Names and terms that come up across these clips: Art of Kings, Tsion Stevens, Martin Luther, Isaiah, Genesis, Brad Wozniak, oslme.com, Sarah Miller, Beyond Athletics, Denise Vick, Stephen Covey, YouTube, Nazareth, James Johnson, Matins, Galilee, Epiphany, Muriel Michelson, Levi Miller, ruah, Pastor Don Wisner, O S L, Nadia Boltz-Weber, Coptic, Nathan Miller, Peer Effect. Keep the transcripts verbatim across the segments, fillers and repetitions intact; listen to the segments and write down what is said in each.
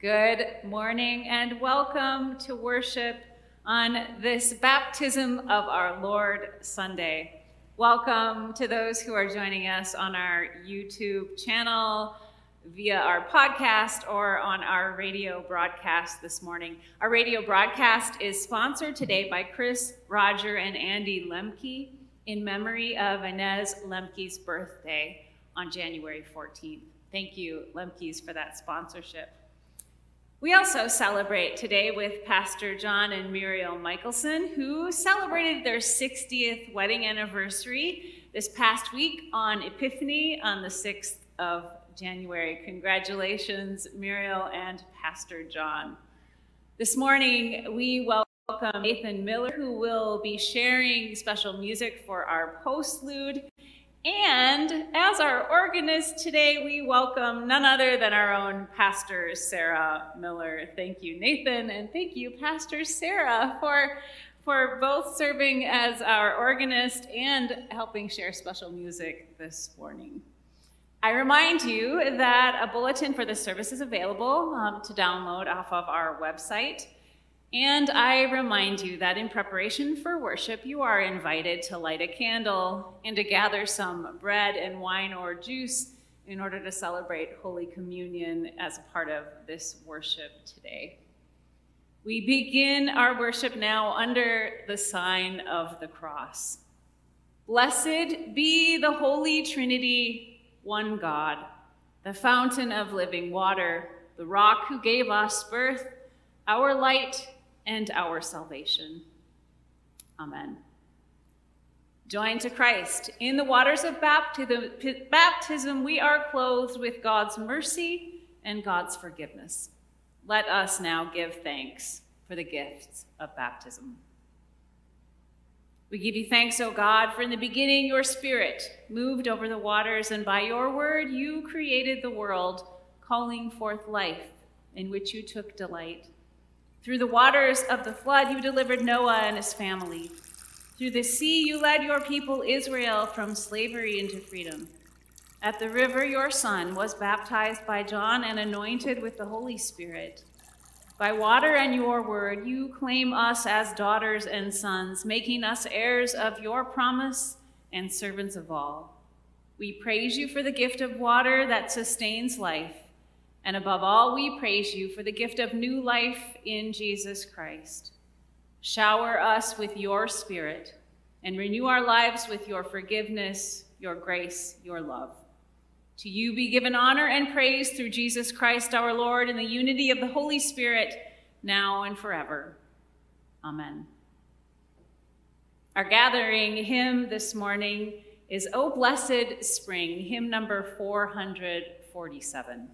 Good morning and welcome to worship on this Baptism of Our Lord Sunday. Welcome to those who are joining us on our YouTube channel, via our podcast, or on our radio broadcast this morning. Our radio broadcast is sponsored today by Chris, Roger, and Andy Lemke in memory of Inez Lemke's birthday on January fourteenth. Thank you, Lemke's, for that sponsorship. We also celebrate today with Pastor John and Muriel Michelson, who celebrated their sixtieth wedding anniversary this past week on Epiphany on the sixth of January. Congratulations, Muriel and Pastor John. This morning, we welcome Nathan Miller, who will be sharing special music for our postlude. And as our organist today, we welcome none other than our own Pastor Sarah Miller. Thank you, Nathan, and thank you, Pastor Sarah, for, for both serving as our organist and helping share special music this morning. I remind you that a bulletin for this service is available um, to download off of our website. And I remind you that in preparation for worship, you are invited to light a candle and to gather some bread and wine or juice in order to celebrate Holy Communion as a part of this worship today. We begin our worship now under the sign of the cross. Blessed be the Holy Trinity, one God, the fountain of living water, the rock who gave us birth, our light, and our salvation. Amen. Joined to Christ in the waters of baptism, we are clothed with God's mercy and God's forgiveness. Let us now give thanks for the gifts of baptism. We give you thanks, O God, for in the beginning your Spirit moved over the waters, and by your word you created the world, calling forth life in which you took delight. Through the waters of the flood, you delivered Noah and his family. Through the sea, you led your people Israel from slavery into freedom. At the river, your son was baptized by John and anointed with the Holy Spirit. By water and your word, you claim us as daughters and sons, making us heirs of your promise and servants of all. We praise you for the gift of water that sustains life. And above all, we praise you for the gift of new life in Jesus Christ. Shower us with your spirit and renew our lives with your forgiveness, your grace, your love. To you be given honor and praise through Jesus Christ, our Lord, in the unity of the Holy Spirit, now and forever. Amen. Our gathering hymn this morning is O Blessed Spring, hymn number four forty-seven.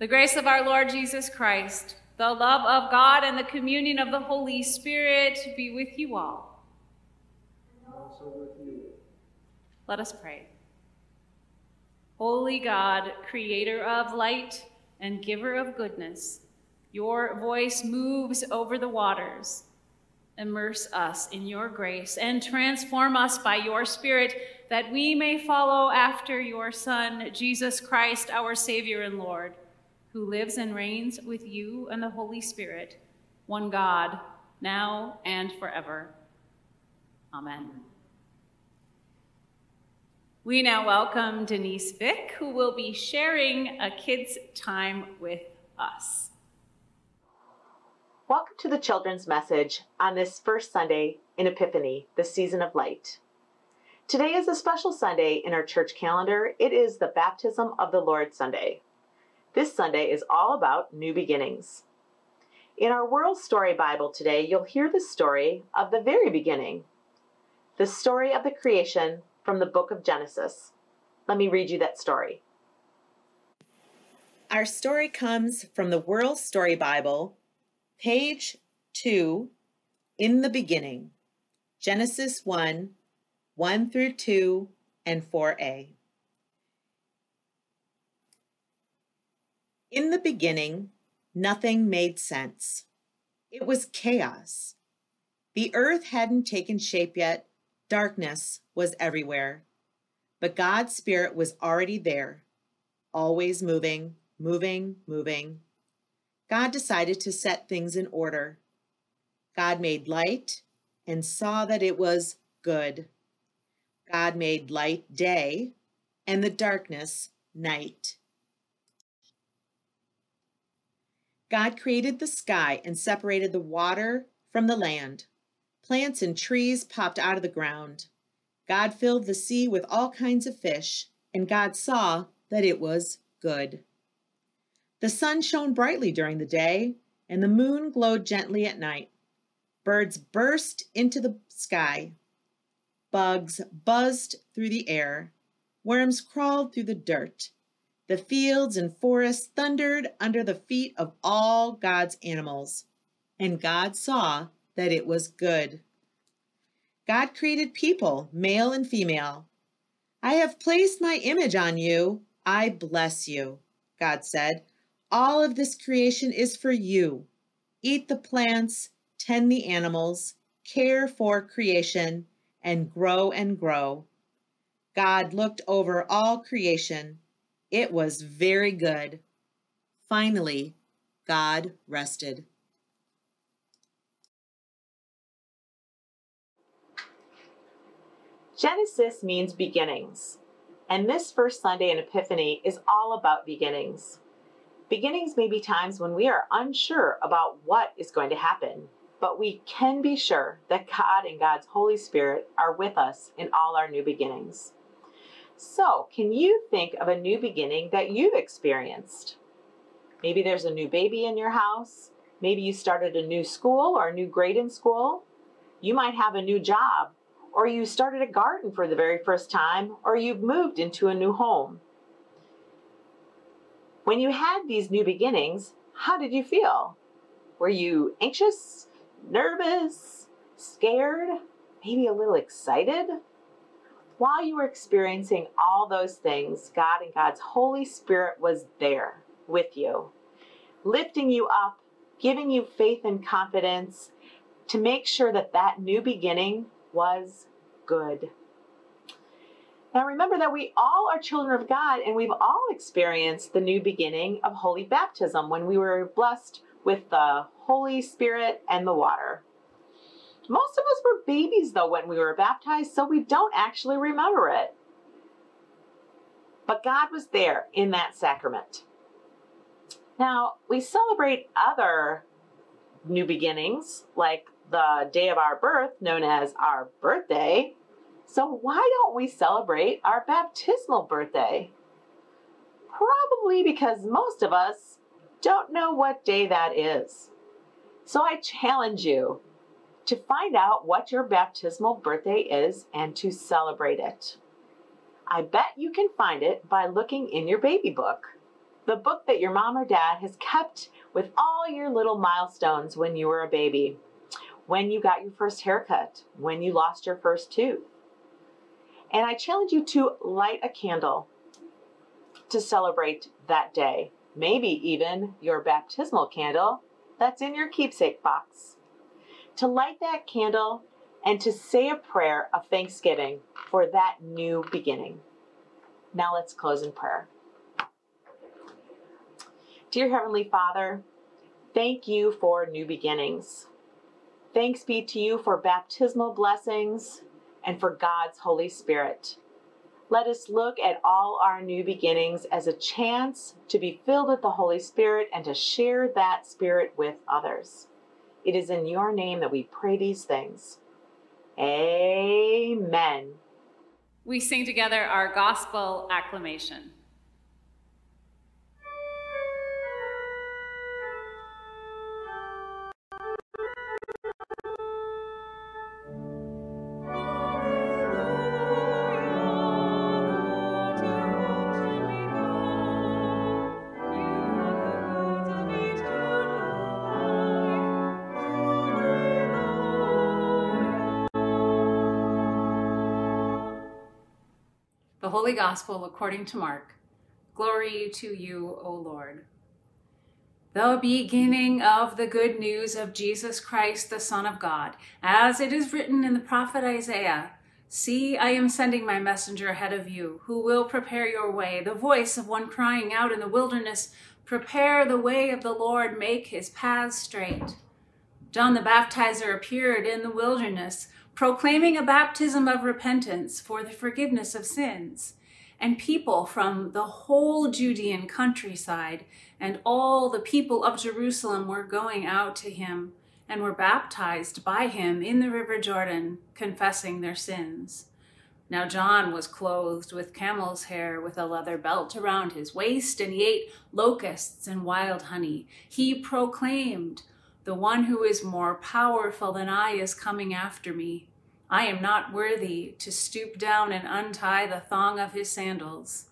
The grace of our Lord Jesus Christ, the love of God, and the communion of the Holy Spirit be with you all. And also with you. Let us pray. Holy God, creator of light and giver of goodness, your voice moves over the waters. Immerse us in your grace and transform us by your Spirit, that we may follow after your Son, Jesus Christ, our Savior and Lord, who lives and reigns with you and the Holy Spirit, one God, now and forever. Amen. We now welcome Denise Vick, who will be sharing a Kids' Time with us. Welcome to the children's message on this first Sunday in Epiphany, the season of light. Today is a special Sunday in our church calendar. It is the Baptism of the Lord Sunday. This Sunday is all about new beginnings. In our World Story Bible today, you'll hear the story of the very beginning. The story of the creation from the book of Genesis. Let me read you that story. Our story comes from the World Story Bible, page two, in the beginning, Genesis one, one through two, and four a. In the beginning, nothing made sense. It was chaos. The earth hadn't taken shape yet. Darkness was everywhere. But God's Spirit was already there, always moving, moving, moving. God decided to set things in order. God made light and saw that it was good. God made light day and the darkness night. God created the sky and separated the water from the land. Plants and trees popped out of the ground. God filled the sea with all kinds of fish, and God saw that it was good. The sun shone brightly during the day, and the moon glowed gently at night. Birds burst into the sky. Bugs buzzed through the air. Worms crawled through the dirt. The fields and forests thundered under the feet of all God's animals, and God saw that it was good. God created people, male and female. I have placed my image on you. I bless you, God said. All of this creation is for you. Eat the plants, tend the animals, care for creation, and grow and grow. God looked over all creation. It was very good. Finally, God rested. Genesis means beginnings, and this first Sunday in Epiphany is all about beginnings. Beginnings may be times when we are unsure about what is going to happen, but we can be sure that God and God's Holy Spirit are with us in all our new beginnings. So, can you think of a new beginning that you've experienced? Maybe there's a new baby in your house. Maybe you started a new school or a new grade in school. You might have a new job. Or you started a garden for the very first time, or you've moved into a new home. When you had these new beginnings, how did you feel? Were you anxious, nervous, scared, maybe a little excited? While you were experiencing all those things, God and God's Holy Spirit was there with you, lifting you up, giving you faith and confidence to make sure that that new beginning was good. Now remember that we all are children of God, and we've all experienced the new beginning of holy baptism when we were blessed with the Holy Spirit and the water. Most of us were babies though when we were baptized, so we don't actually remember it. But God was there in that sacrament. Now we celebrate other new beginnings like the day of our birth, known as our birthday. So why don't we celebrate our baptismal birthday? Probably because most of us don't know what day that is. So I challenge you to find out what your baptismal birthday is and to celebrate it. I bet you can find it by looking in your baby book, the book that your mom or dad has kept with all your little milestones when you were a baby. When you got your first haircut, when you lost your first tooth. And I challenge you to light a candle to celebrate that day. Maybe even your baptismal candle that's in your keepsake box. To light that candle and to say a prayer of thanksgiving for that new beginning. Now let's close in prayer. Dear Heavenly Father, thank you for new beginnings. Thanks be to you for baptismal blessings and for God's Holy Spirit. Let us look at all our new beginnings as a chance to be filled with the Holy Spirit and to share that Spirit with others. It is in your name that we pray these things. Amen. We sing together our gospel acclamation. Thank you. The Holy Gospel according to Mark. Glory to you, O Lord. The beginning of the good news of Jesus Christ, the Son of God, as it is written in the prophet Isaiah, "See, I am sending my messenger ahead of you, who will prepare your way, the voice of one crying out in the wilderness, 'Prepare the way of the Lord, make his paths straight.'" John the Baptizer appeared in the wilderness, proclaiming a baptism of repentance for the forgiveness of sins. And people from the whole Judean countryside and all the people of Jerusalem were going out to him and were baptized by him in the river Jordan, confessing their sins. Now John was clothed with camel's hair, with a leather belt around his waist, and he ate locusts and wild honey. He proclaimed, "The one who is more powerful than I is coming after me. I am not worthy to stoop down and untie the thong of his sandals.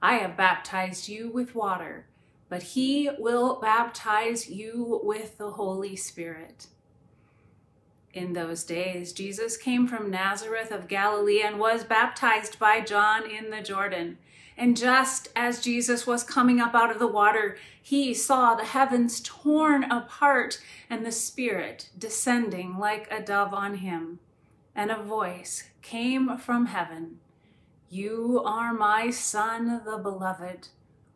I have baptized you with water, but he will baptize you with the Holy Spirit." In those days, Jesus came from Nazareth of Galilee and was baptized by John in the Jordan. And just as Jesus was coming up out of the water, he saw the heavens torn apart and the Spirit descending like a dove on him. And a voice came from heaven, "You are my Son, the Beloved.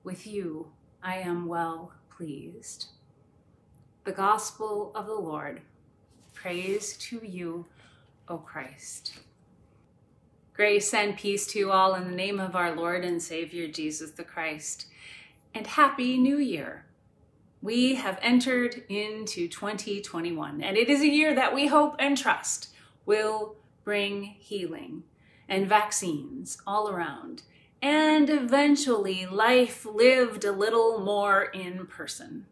With you I am well pleased." The Gospel of the Lord. Praise to you, O Christ. Grace and peace to you all in the name of our Lord and Savior, Jesus the Christ. And Happy New Year. We have entered into twenty twenty-one, and it is a year that we hope and trust will bring healing and vaccines all around, and eventually life lived a little more in person.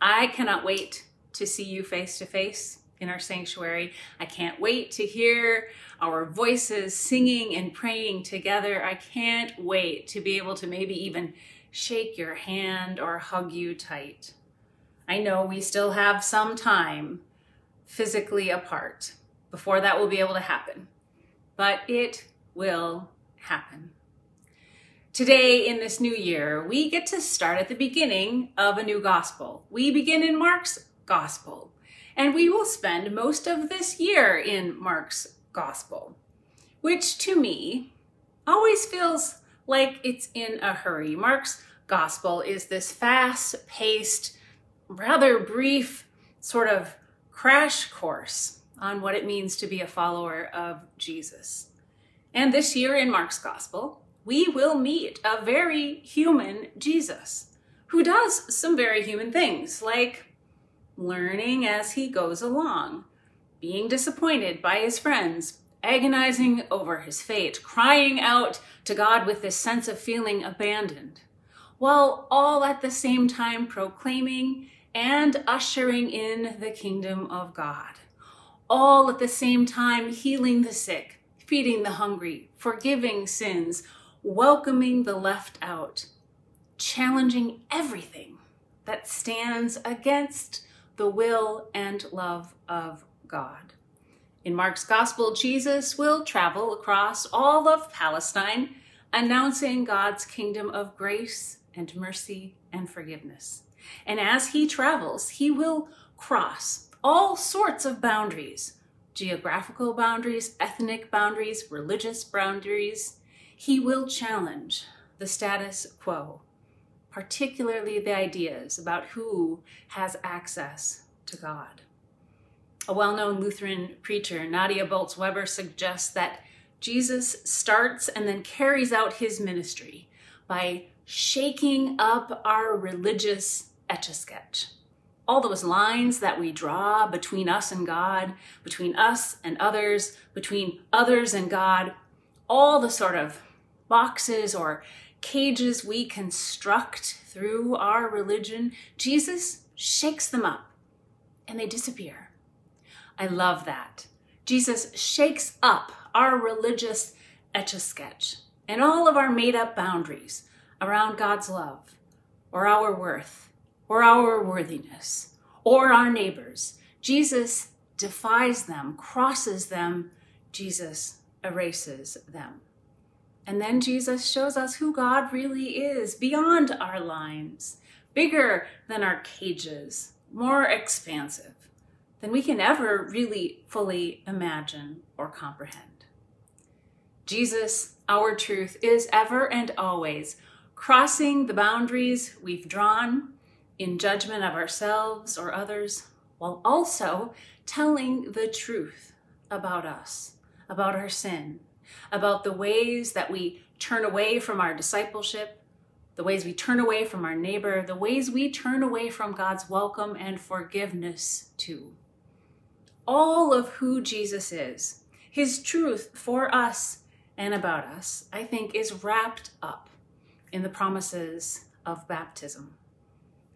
I cannot wait to see you face to face in our sanctuary. I can't wait to hear our voices singing and praying together. I can't wait to be able to maybe even shake your hand or hug you tight. I know we still have some time physically apart before that will be able to happen, but it will happen. Today in this new year, we get to start at the beginning of a new gospel. We begin in Mark's gospel, and we will spend most of this year in Mark's gospel, which to me always feels like it's in a hurry. Mark's gospel is this fast-paced, rather brief sort of crash course on what it means to be a follower of Jesus. And this year in Mark's gospel, we will meet a very human Jesus who does some very human things, like learning as he goes along, being disappointed by his friends, agonizing over his fate, crying out to God with this sense of feeling abandoned, while all at the same time proclaiming and ushering in the kingdom of God. All at the same time, healing the sick, feeding the hungry, forgiving sins, welcoming the left out, challenging everything that stands against the will and love of God. In Mark's gospel, Jesus will travel across all of Palestine, announcing God's kingdom of grace and mercy and forgiveness. And as he travels, he will cross all sorts of boundaries, geographical boundaries, ethnic boundaries, religious boundaries. He will challenge the status quo, particularly the ideas about who has access to God. A well-known Lutheran preacher, Nadia Boltz-Weber, suggests that Jesus starts and then carries out his ministry by shaking up our religious etch-a-sketch. All those lines that we draw between us and God, between us and others, between others and God, all the sort of boxes or cages we construct through our religion, Jesus shakes them up and they disappear. I love that. Jesus shakes up our religious etch-a-sketch and all of our made-up boundaries around God's love or our worth, or our worthiness, or our neighbors. Jesus defies them, crosses them. Jesus erases them. And then Jesus shows us who God really is beyond our lines, bigger than our cages, more expansive than we can ever really fully imagine or comprehend. Jesus, our truth, is ever and always crossing the boundaries we've drawn in judgment of ourselves or others, while also telling the truth about us, about our sin, about the ways that we turn away from our discipleship, the ways we turn away from our neighbor, the ways we turn away from God's welcome and forgiveness too. All of who Jesus is, his truth for us and about us, I think is wrapped up in the promises of baptism.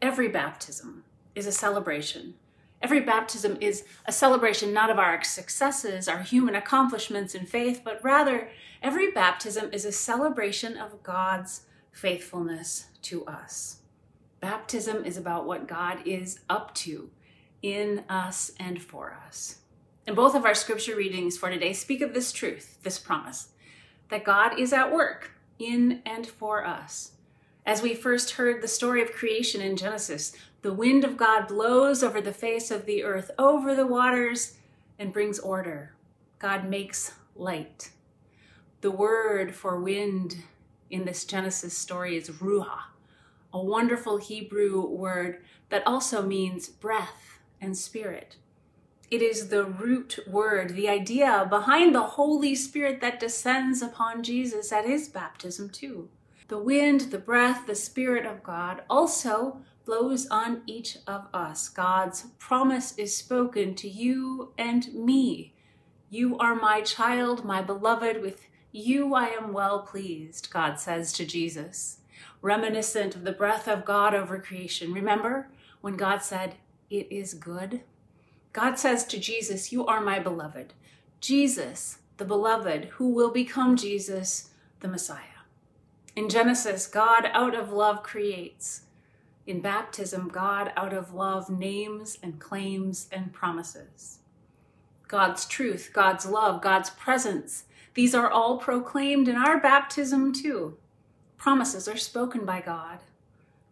Every baptism is a celebration. Every baptism is a celebration not of our successes, our human accomplishments in faith, but rather every baptism is a celebration of God's faithfulness to us. Baptism is about what God is up to in us and for us. And both of our scripture readings for today speak of this truth, this promise, that God is at work in and for us. As we first heard the story of creation in Genesis, the wind of God blows over the face of the earth, over the waters, and brings order. God makes light. The word for wind in this Genesis story is ruah, a wonderful Hebrew word that also means breath and spirit. It is the root word, the idea behind the Holy Spirit that descends upon Jesus at his baptism too. The wind, the breath, the Spirit of God also blows on each of us. God's promise is spoken to you and me. You are my child, my beloved. With you I am well pleased, God says to Jesus. Reminiscent of the breath of God over creation. Remember when God said, "It is good"? God says to Jesus, "You are my beloved." Jesus, the beloved, who will become Jesus, the Messiah. In Genesis, God out of love creates. In baptism, God out of love names and claims and promises. God's truth, God's love, God's presence, these are all proclaimed in our baptism too. Promises are spoken by God,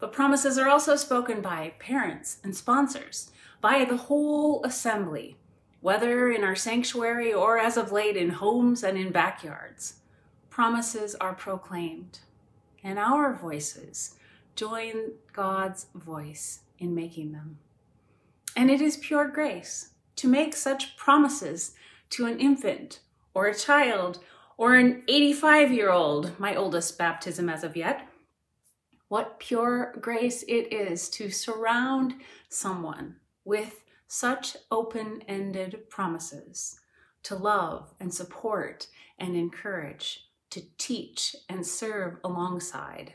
but promises are also spoken by parents and sponsors, by the whole assembly, whether in our sanctuary or as of late in homes and in backyards. Promises are proclaimed. And our voices join God's voice in making them. And it is pure grace to make such promises to an infant or a child or an eighty-five-year-old, my oldest baptism as of yet. What pure grace it is to surround someone with such open-ended promises, to love and support and encourage, to teach and serve alongside.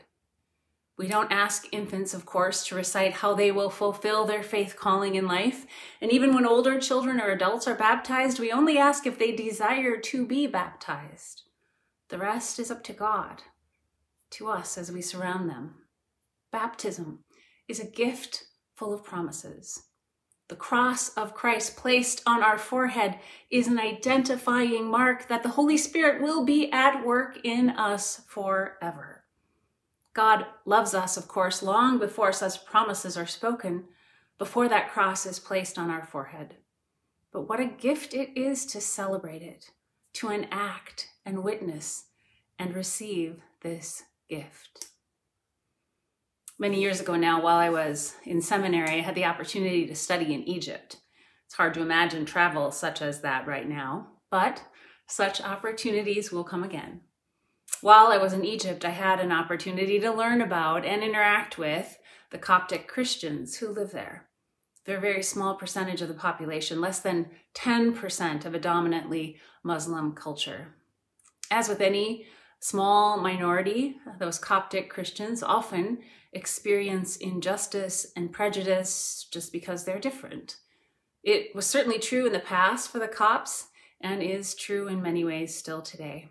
We don't ask infants, of course, to recite how they will fulfill their faith calling in life. And even when older children or adults are baptized, we only ask if they desire to be baptized. The rest is up to God, to us as we surround them. Baptism is a gift full of promises. The cross of Christ placed on our forehead is an identifying mark that the Holy Spirit will be at work in us forever. God loves us, of course, long before such promises are spoken, before that cross is placed on our forehead. But what a gift it is to celebrate it, to enact and witness and receive this gift. Many years ago now, while I was in seminary, I had the opportunity to study in Egypt. It's hard to imagine travel such as that right now, but such opportunities will come again. While I was in Egypt, I had an opportunity to learn about and interact with the Coptic Christians who live there. They're a very small percentage of the population, less than ten percent of a dominantly Muslim culture. As with any small minority, those Coptic Christians often experience injustice and prejudice just because they're different. It was certainly true in the past for the Copts and is true in many ways still today.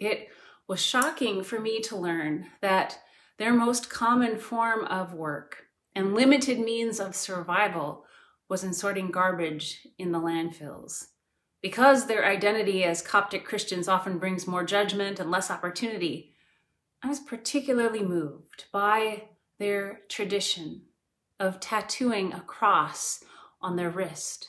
It was shocking for me to learn that their most common form of work and limited means of survival was in sorting garbage in the landfills. Because their identity as Coptic Christians often brings more judgment and less opportunity, I was particularly moved by their tradition of tattooing a cross on their wrist.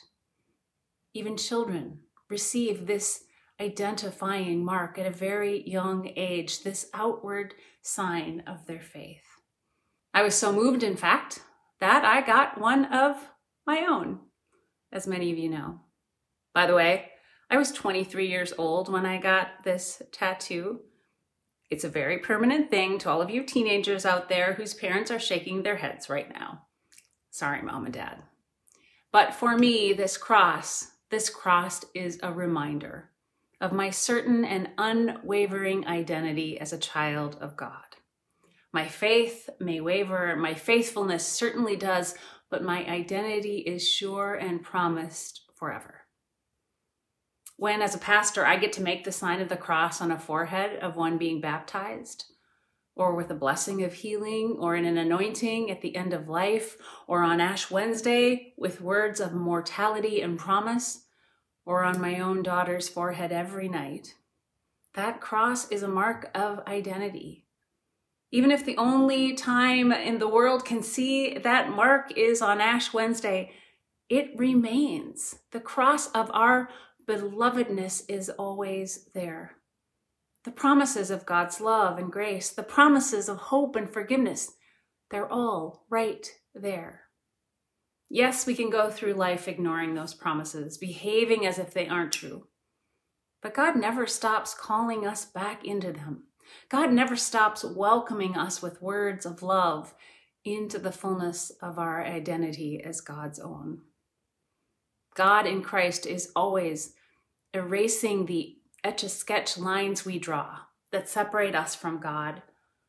Even children receive this identifying mark at a very young age, this outward sign of their faith. I was so moved, in fact, that I got one of my own, as many of you know. By the way, I was twenty-three years old when I got this tattoo. It's a very permanent thing to all of you teenagers out there whose parents are shaking their heads right now. Sorry, Mom and Dad. But for me, this cross, this cross is a reminder of my certain and unwavering identity as a child of God. My faith may waver, my faithfulness certainly does, but my identity is sure and promised forever. When, as a pastor, I get to make the sign of the cross on the forehead of one being baptized, or with a blessing of healing, or in an anointing at the end of life, or on Ash Wednesday with words of mortality and promise, or on my own daughter's forehead every night, that cross is a mark of identity. Even if the only time in the world can see that mark is on Ash Wednesday, it remains. The cross of our belovedness is always there. The promises of God's love and grace, the promises of hope and forgiveness, they're all right there. Yes, we can go through life ignoring those promises, behaving as if they aren't true. But God never stops calling us back into them. God never stops welcoming us with words of love into the fullness of our identity as God's own. God in Christ is always erasing the etch-a-sketch lines we draw that separate us from God,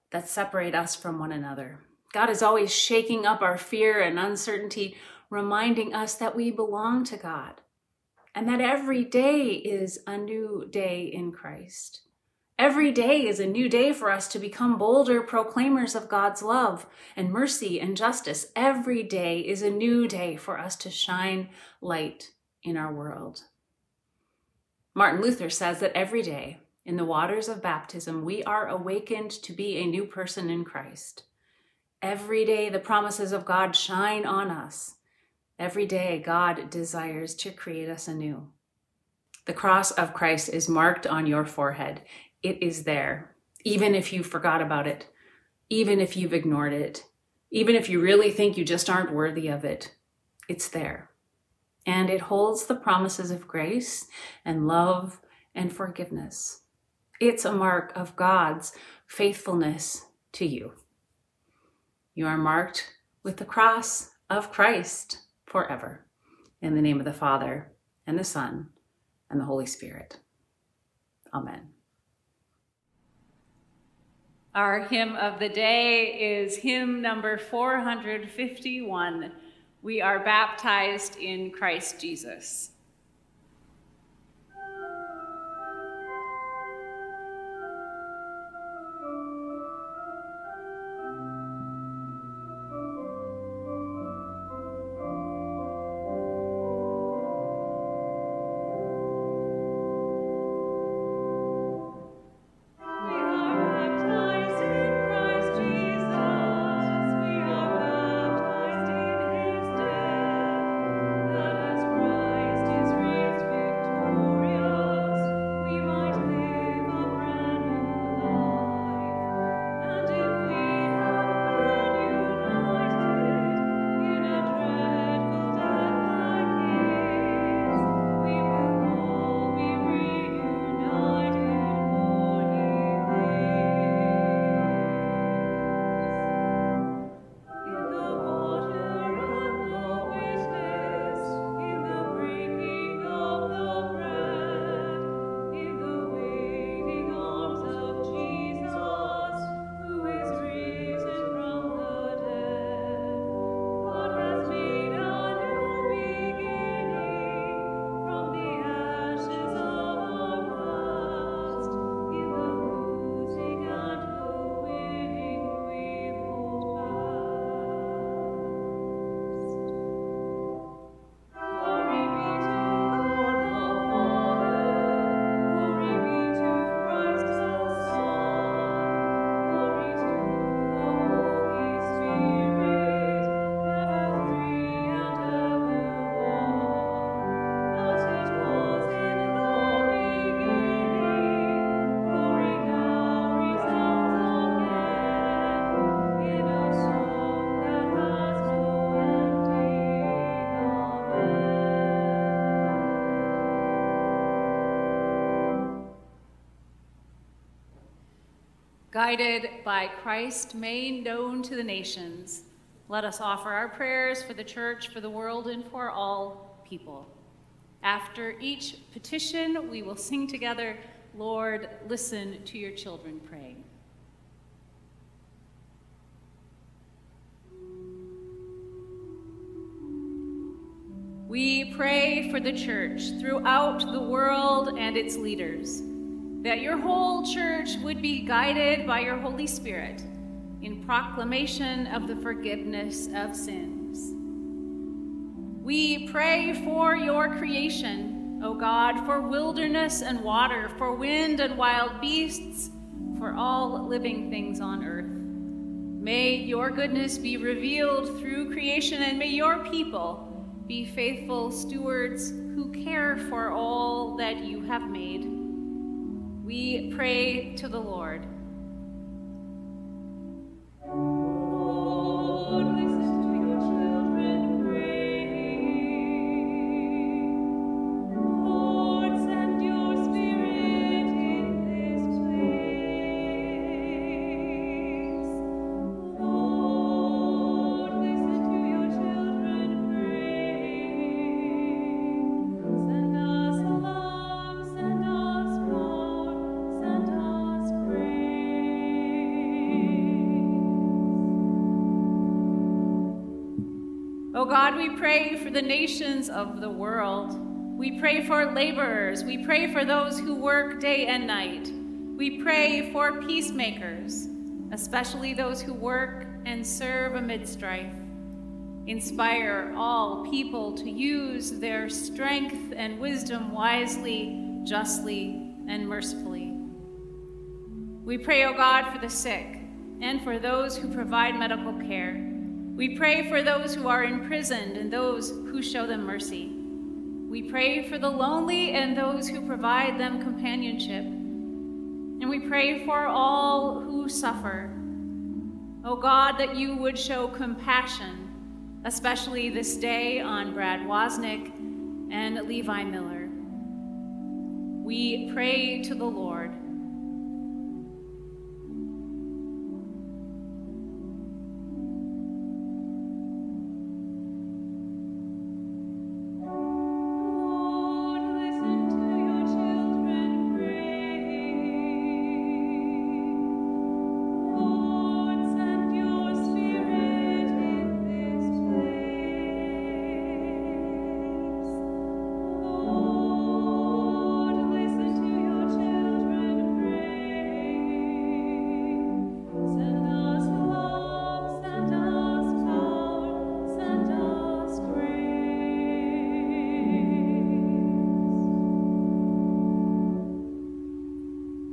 that separate us from one another. God is always shaking up our fear and uncertainty, reminding us that we belong to God and that every day is a new day in Christ. Every day is a new day for us to become bolder proclaimers of God's love and mercy and justice. Every day is a new day for us to shine light in our world. Martin Luther says that every day in the waters of baptism, we are awakened to be a new person in Christ. Every day the promises of God shine on us. Every day God desires to create us anew. The cross of Christ is marked on your forehead. It is there, even if you forgot about it, even if you've ignored it, even if you really think you just aren't worthy of it, it's there. And it holds the promises of grace and love and forgiveness. It's a mark of God's faithfulness to you. You are marked with the cross of Christ forever. In the name of the Father, and the Son, and the Holy Spirit. Amen. Our hymn of the day is hymn number four hundred fifty-one, We Are Baptized in Christ Jesus. guided by Christ, made known to the nations, let us offer our prayers for the church, for the world, and for all people. After each petition, we will sing together, Lord, listen to your children praying. We pray for the church throughout the world and its leaders, that your whole church would be guided by your Holy Spirit in proclamation of the forgiveness of sins. We pray for your creation, O God, for wilderness and water, for wind and wild beasts, for all living things on earth. May your goodness be revealed through creation, and may your people be faithful stewards who care for all that you have made. We pray to the Lord. God, we pray for the nations of the world. We pray for laborers. We pray for those who work day and night. We pray for peacemakers, especially those who work and serve amid strife. Inspire all people to use their strength and wisdom wisely, justly, and mercifully. We pray, O God, for the sick and for those who provide medical care. We pray for those who are imprisoned and those who show them mercy. We pray for the lonely and those who provide them companionship. And we pray for all who suffer. O God, that you would show compassion, especially this day on Brad Wozniak and Levi Miller. We pray to the Lord.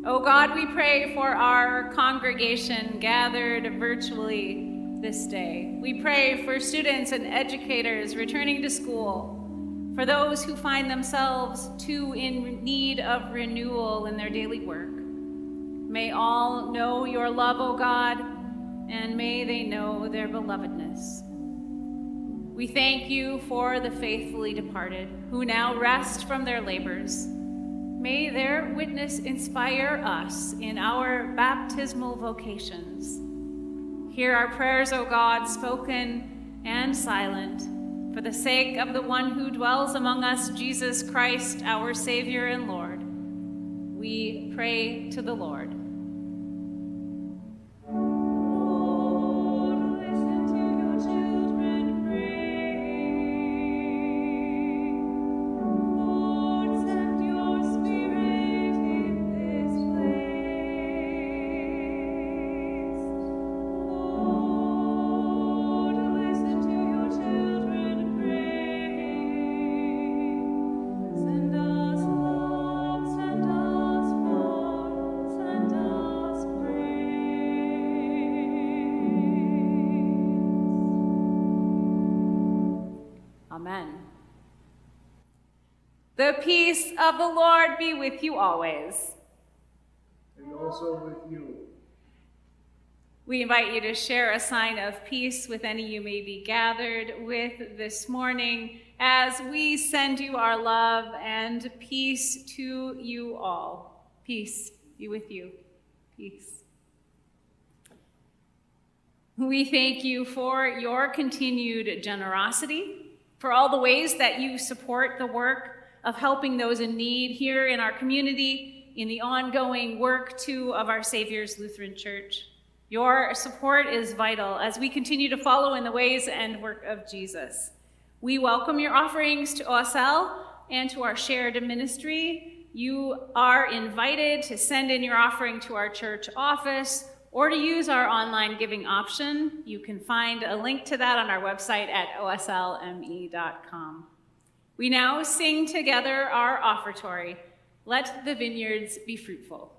O God, we pray for our congregation gathered virtually this day. We pray for students and educators returning to school, for those who find themselves too in need of renewal in their daily work. May all know your love, O God, and may they know their belovedness. We thank you for the faithfully departed, who now rest from their labors. May their witness inspire us in our baptismal vocations. Hear our prayers, O God, spoken and silent, for the sake of the one who dwells among us, Jesus Christ, our Savior and Lord. We pray to the Lord. The peace of the Lord be with you always. And also with you. We invite you to share a sign of peace with any you may be gathered with this morning as we send you our love and peace to you all. Peace be with you. Peace. We thank you for your continued generosity, for all the ways that you support the work of helping those in need here in our community, in the ongoing work, too, of our Savior's Lutheran Church. Your support is vital as we continue to follow in the ways and work of Jesus. We welcome your offerings to O S L and to our shared ministry. You are invited to send in your offering to our church office or to use our online giving option. You can find a link to that on our website at O S L M E dot com. We now sing together our offertory, "Let the Vineyards Be Fruitful."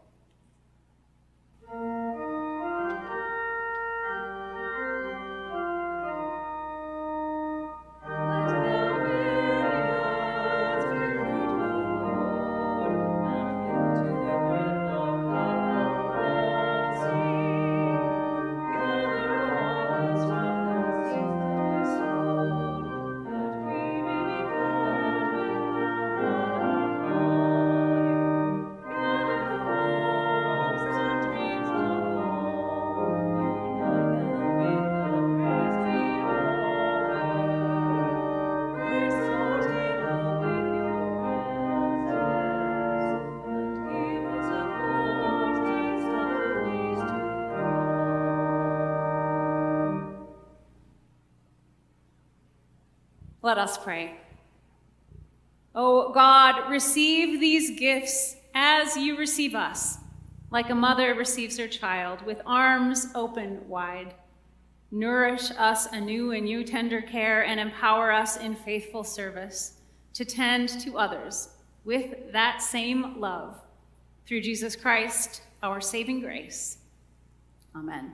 Let us pray. O God, receive these gifts as you receive us, like a mother receives her child, with arms open wide. Nourish us anew in your tender care and empower us in faithful service to tend to others with that same love. Through Jesus Christ, our saving grace. Amen.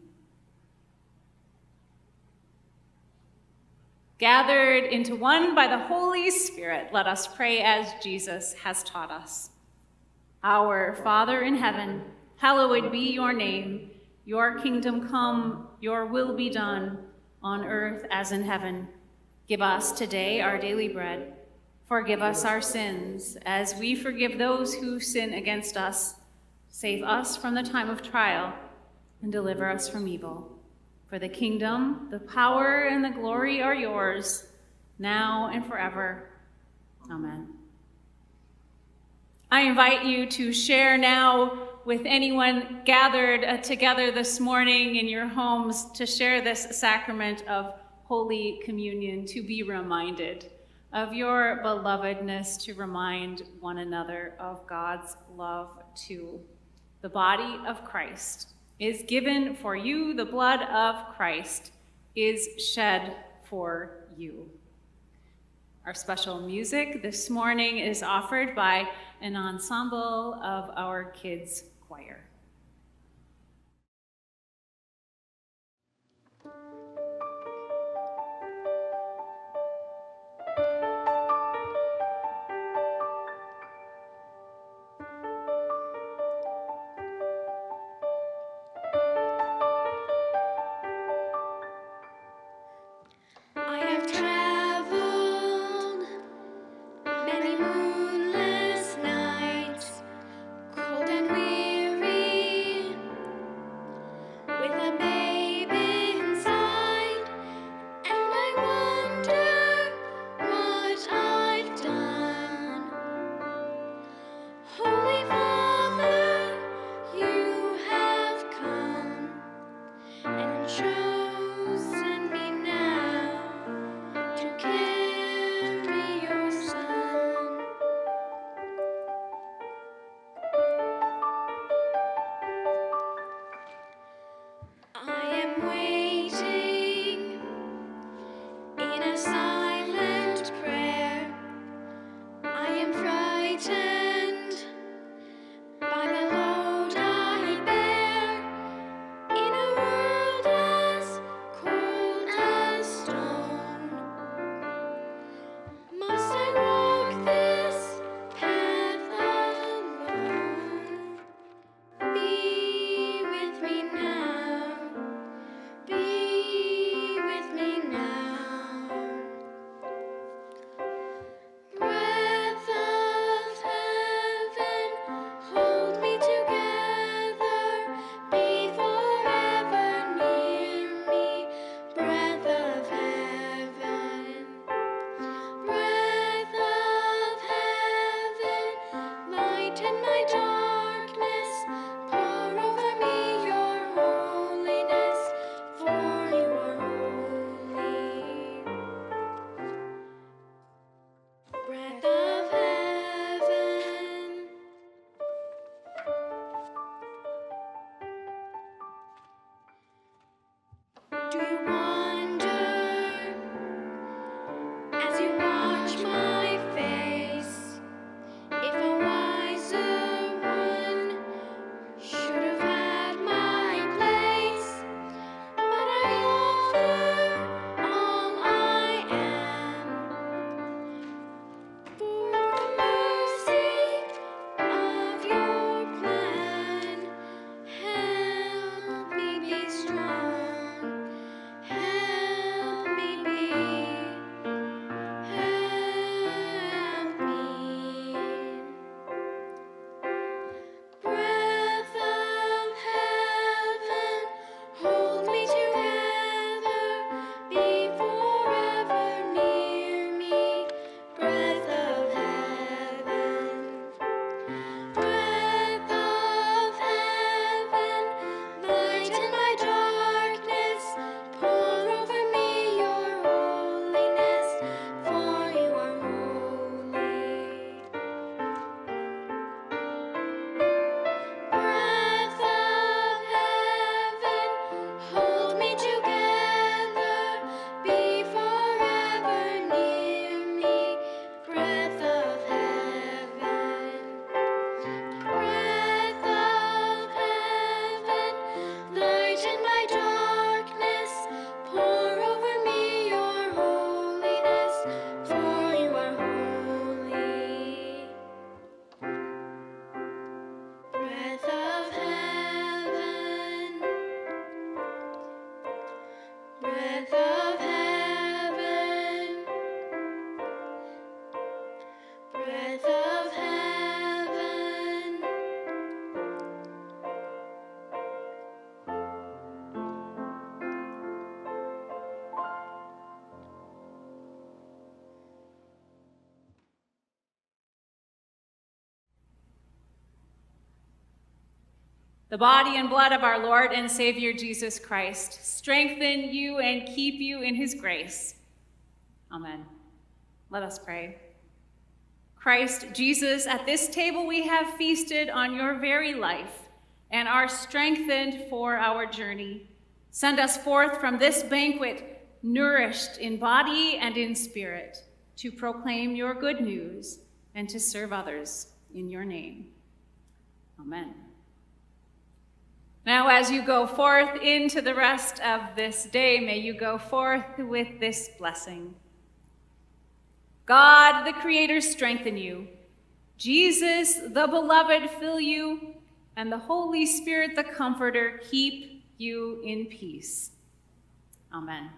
Gathered into one by the Holy Spirit, let us pray as Jesus has taught us. Our Father in heaven, hallowed be your name. Your kingdom come, your will be done, on earth as in heaven. Give us today our daily bread. Forgive us our sins, as we forgive those who sin against us. Save us from the time of trial, and deliver us from evil. For the kingdom, the power, and the glory are yours, now and forever. Amen. I invite you to share now with anyone gathered together this morning in your homes to share this sacrament of Holy Communion, to be reminded of your belovedness, to remind one another of God's love too. The body of Christ is given for you, the blood of Christ is shed for you. Our special music this morning is offered by an ensemble of our kids' choir. I The body and blood of our Lord and Savior Jesus Christ, strengthen you and keep you in his grace. Amen. Let us pray. Christ Jesus, at this table we have feasted on your very life and are strengthened for our journey. Send us forth from this banquet, nourished in body and in spirit, to proclaim your good news and to serve others in your name. Amen. Now, as you go forth into the rest of this day, may you go forth with this blessing. God, the Creator, strengthen you. Jesus, the Beloved, fill you. And the Holy Spirit, the Comforter, keep you in peace. Amen.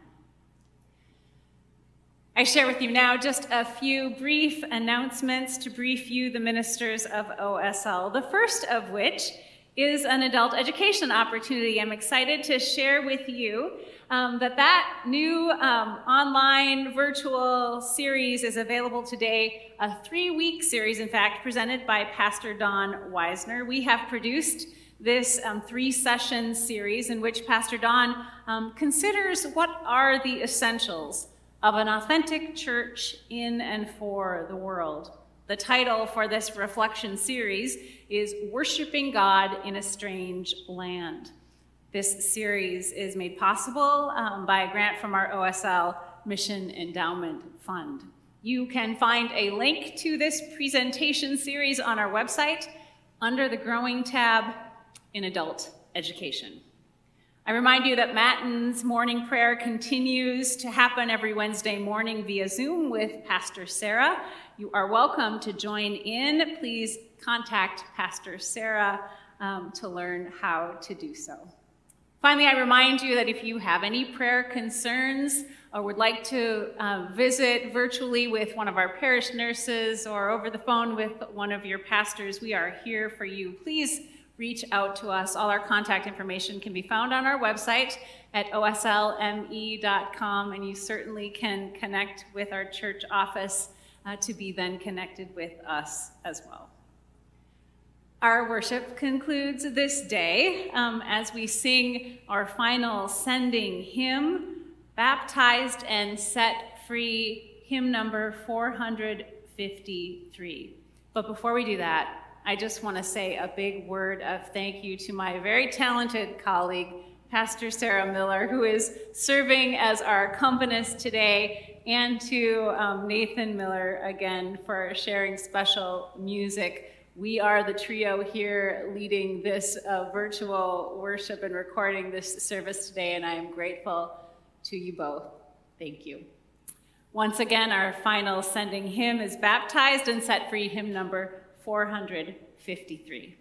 I share with you now just a few brief announcements to brief you, the ministers of O S L, the first of which is an adult education opportunity. I'm excited to share with you um, that that new um, online virtual series is available today, a three-week series, in fact, presented by Pastor Don Wisner. We have produced this um, three-session series in which Pastor Don um, considers what are the essentials of an authentic church in and for the world. The title for this reflection series is Worshiping God in a Strange Land. This series is made possible um, by a grant from our O S L Mission Endowment Fund. You can find a link to this presentation series on our website under the Growing tab in Adult Education. I remind you that Matins morning prayer continues to happen every Wednesday morning via Zoom with Pastor Sarah. You are welcome to join in. Please contact Pastor Sarah um, to learn how to do so. Finally, I remind you that if you have any prayer concerns or would like to uh, visit virtually with one of our parish nurses or over the phone with one of your pastors, we are here for you. Please reach out to us. All our contact information can be found on our website at O S L M E dot com, and you certainly can connect with our church office uh, to be then connected with us as well. Our worship concludes this day um, as we sing our final sending hymn, Baptized and Set Free, hymn number four hundred fifty-three. But before we do that, I just want to say a big word of thank you to my very talented colleague, Pastor Sarah Miller, who is serving as our accompanist today, and to um, Nathan Miller again for sharing special music. We are the trio here leading this uh, virtual worship and recording this service today, and I am grateful to you both. Thank you. Once again, our final sending hymn is Baptized and Set Free, hymn number four hundred fifty-three.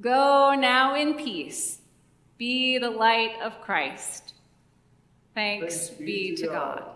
Go now in peace, be the light of Christ. Thanks, Thanks be, be to God. God.